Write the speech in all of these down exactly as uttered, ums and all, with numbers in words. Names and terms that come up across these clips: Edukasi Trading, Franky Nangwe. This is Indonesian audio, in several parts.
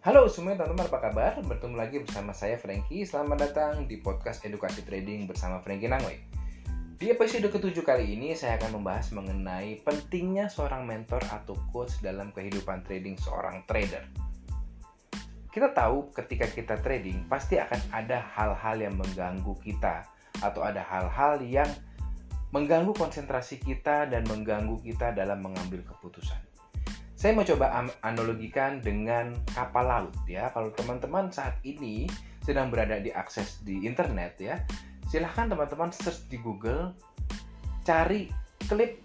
Halo semuanya teman-teman, apa kabar? Bertemu lagi bersama saya Franky. Selamat datang di podcast Edukasi Trading bersama Franky Nangwe. Di episode ketujuh kali ini saya akan membahas mengenai pentingnya seorang mentor atau coach dalam kehidupan trading seorang trader. Kita tahu ketika kita trading pasti akan ada hal-hal yang mengganggu kita atau ada hal-hal yang mengganggu konsentrasi kita dan mengganggu kita dalam mengambil keputusan. Saya mau coba analogikan dengan kapal laut ya. Kalau teman-teman saat ini sedang berada di akses di internet ya, silahkan teman-teman search di Google, cari klip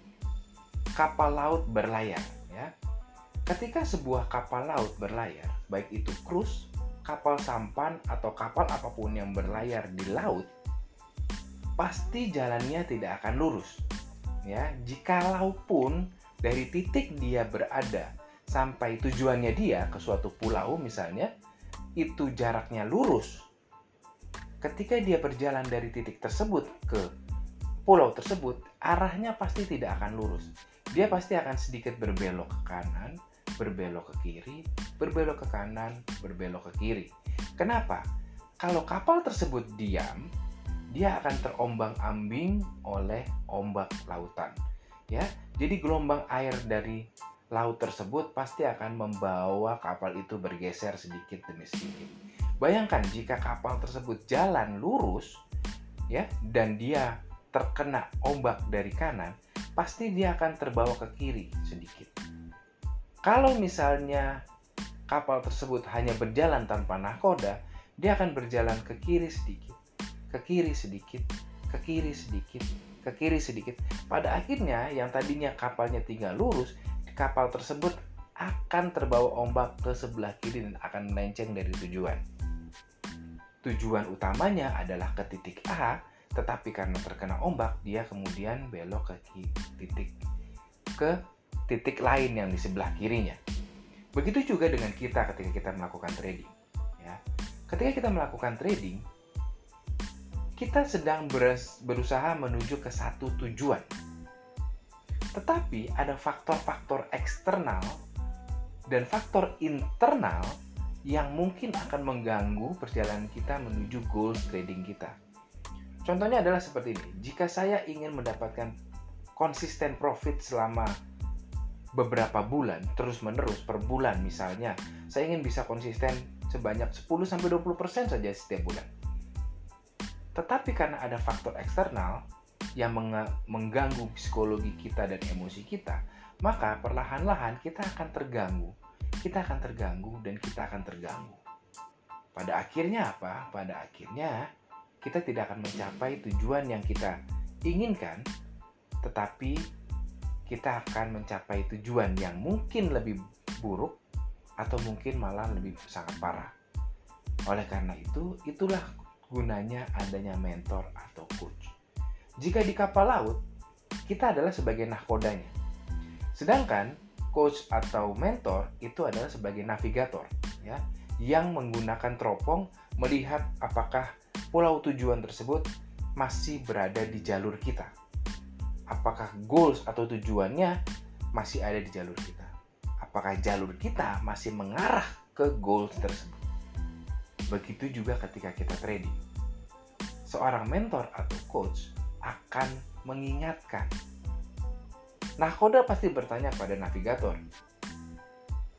kapal laut berlayar ya. Ketika sebuah kapal laut berlayar, baik itu cruise, kapal sampan atau kapal apapun yang berlayar di laut, pasti jalannya tidak akan lurus ya. Jikalau pun dari titik dia berada sampai tujuannya dia ke suatu pulau misalnya, itu jaraknya lurus. Ketika dia berjalan dari titik tersebut ke pulau tersebut, arahnya pasti tidak akan lurus. Dia pasti akan sedikit berbelok ke kanan, berbelok ke kiri, berbelok ke kanan, berbelok ke kiri. Kenapa? Kalau kapal tersebut diam, dia akan terombang-ambing oleh ombak lautan. Ya, jadi gelombang air dari laut tersebut pasti akan membawa kapal itu bergeser sedikit demi sedikit. Bayangkan jika kapal tersebut jalan lurus, ya, dan dia terkena ombak dari kanan, pasti dia akan terbawa ke kiri sedikit. Kalau misalnya kapal tersebut hanya berjalan tanpa nahkoda, dia akan berjalan ke kiri sedikit, ke kiri sedikit, ke kiri sedikit. Ke kiri sedikit. Pada akhirnya yang tadinya kapalnya tinggal lurus, kapal tersebut akan terbawa ombak ke sebelah kiri dan akan melenceng dari tujuan. Tujuan utamanya adalah ke titik A, tetapi karena terkena ombak, dia kemudian belok ke titik ke titik lain yang di sebelah kirinya. Begitu juga dengan kita ketika kita melakukan trading. Ya. Ketika kita melakukan trading, kita sedang berusaha menuju ke satu tujuan. Tetapi ada faktor-faktor eksternal dan faktor internal yang mungkin akan mengganggu perjalanan kita menuju goals trading kita. Contohnya adalah seperti ini. Jika saya ingin mendapatkan konsisten profit selama beberapa bulan, terus-menerus per bulan misalnya, saya ingin bisa konsisten sebanyak sepuluh sampai dua puluh persen saja setiap bulan. Tetapi karena ada faktor eksternal yang mengganggu psikologi kita dan emosi kita, maka perlahan-lahan kita akan terganggu. Kita akan terganggu dan kita akan terganggu. Pada akhirnya apa? Pada akhirnya kita tidak akan mencapai tujuan yang kita inginkan, tetapi kita akan mencapai tujuan yang mungkin lebih buruk atau mungkin malah lebih sangat parah. Oleh karena itu, itulah gunanya adanya mentor atau coach. Jika di kapal laut, kita adalah sebagai nahkodanya. Sedangkan coach atau mentor itu adalah sebagai navigator, ya, yang menggunakan teropong melihat apakah pulau tujuan tersebut masih berada di jalur kita. Apakah goals atau tujuannya masih ada di jalur kita? Apakah jalur kita masih mengarah ke goals tersebut? Begitu juga ketika kita trading. Seorang mentor atau coach akan mengingatkan. Nahkoda pasti bertanya pada navigator.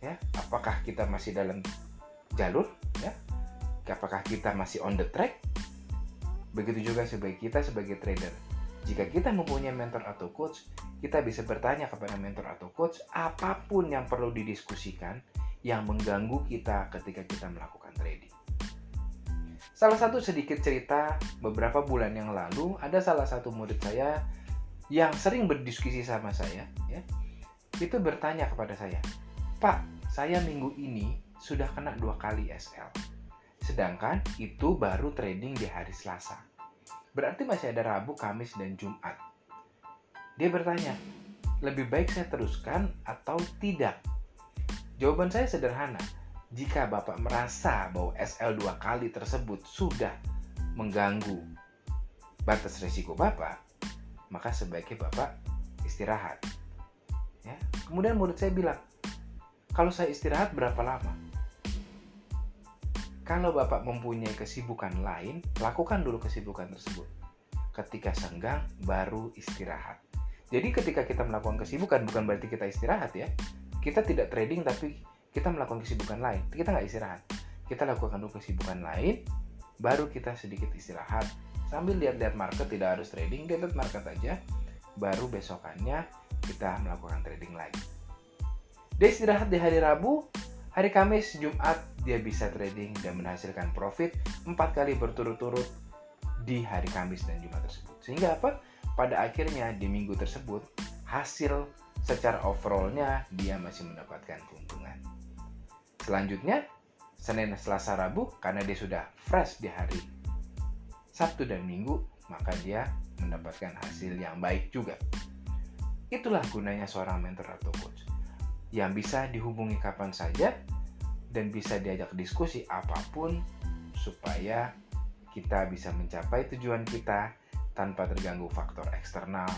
Ya, apakah kita masih dalam jalur? Ya. Apakah kita masih on the track? Begitu juga sebagai kita sebagai trader. Jika kita mempunyai mentor atau coach, kita bisa bertanya kepada mentor atau coach apapun yang perlu didiskusikan yang mengganggu kita ketika kita melakukan trading. Salah satu sedikit cerita, beberapa bulan yang lalu ada salah satu murid saya yang sering berdiskusi sama saya, ya, itu bertanya kepada saya, "Pak, saya minggu ini sudah kena dua kali S L, sedangkan itu baru trading di hari Selasa. Berarti masih ada Rabu, Kamis, dan Jumat." Dia bertanya, "Lebih baik saya teruskan atau tidak?" Jawaban saya sederhana. Jika Bapak merasa bahwa S L dua kali tersebut sudah mengganggu batas risiko Bapak, maka sebaiknya Bapak istirahat. Ya. Kemudian murid saya bilang, "Kalau saya istirahat berapa lama?" Kalau Bapak mempunyai kesibukan lain, lakukan dulu kesibukan tersebut. Ketika senggang, baru istirahat. Jadi ketika kita melakukan kesibukan, bukan berarti kita istirahat ya. Kita tidak trading, tapi kita melakukan kesibukan lain. Kita nggak istirahat. Kita lakukan dulu kesibukan lain, baru kita sedikit istirahat. Sambil lihat-lihat market, tidak harus trading, lihat market aja. Baru besokannya kita melakukan trading lagi. Dia istirahat di hari Rabu, hari Kamis, Jumat, dia bisa trading dan menghasilkan profit empat kali berturut-turut di hari Kamis dan Jumat tersebut. Sehingga apa? Pada akhirnya di minggu tersebut, hasil secara overall-nya dia masih mendapatkan keuntungan. Selanjutnya, Senin, Selasa, Rabu, karena dia sudah fresh di hari Sabtu dan Minggu, maka dia mendapatkan hasil yang baik juga. Itulah gunanya seorang mentor atau coach, yang bisa dihubungi kapan saja dan bisa diajak diskusi apapun supaya kita bisa mencapai tujuan kita tanpa terganggu faktor eksternal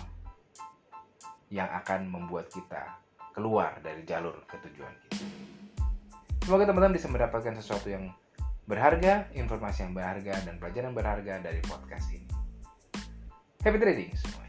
yang akan membuat kita keluar dari jalur ketujuan kita. Semoga teman-teman bisa mendapatkan sesuatu yang berharga, informasi yang berharga, dan pelajaran berharga dari podcast ini. Happy trading semua.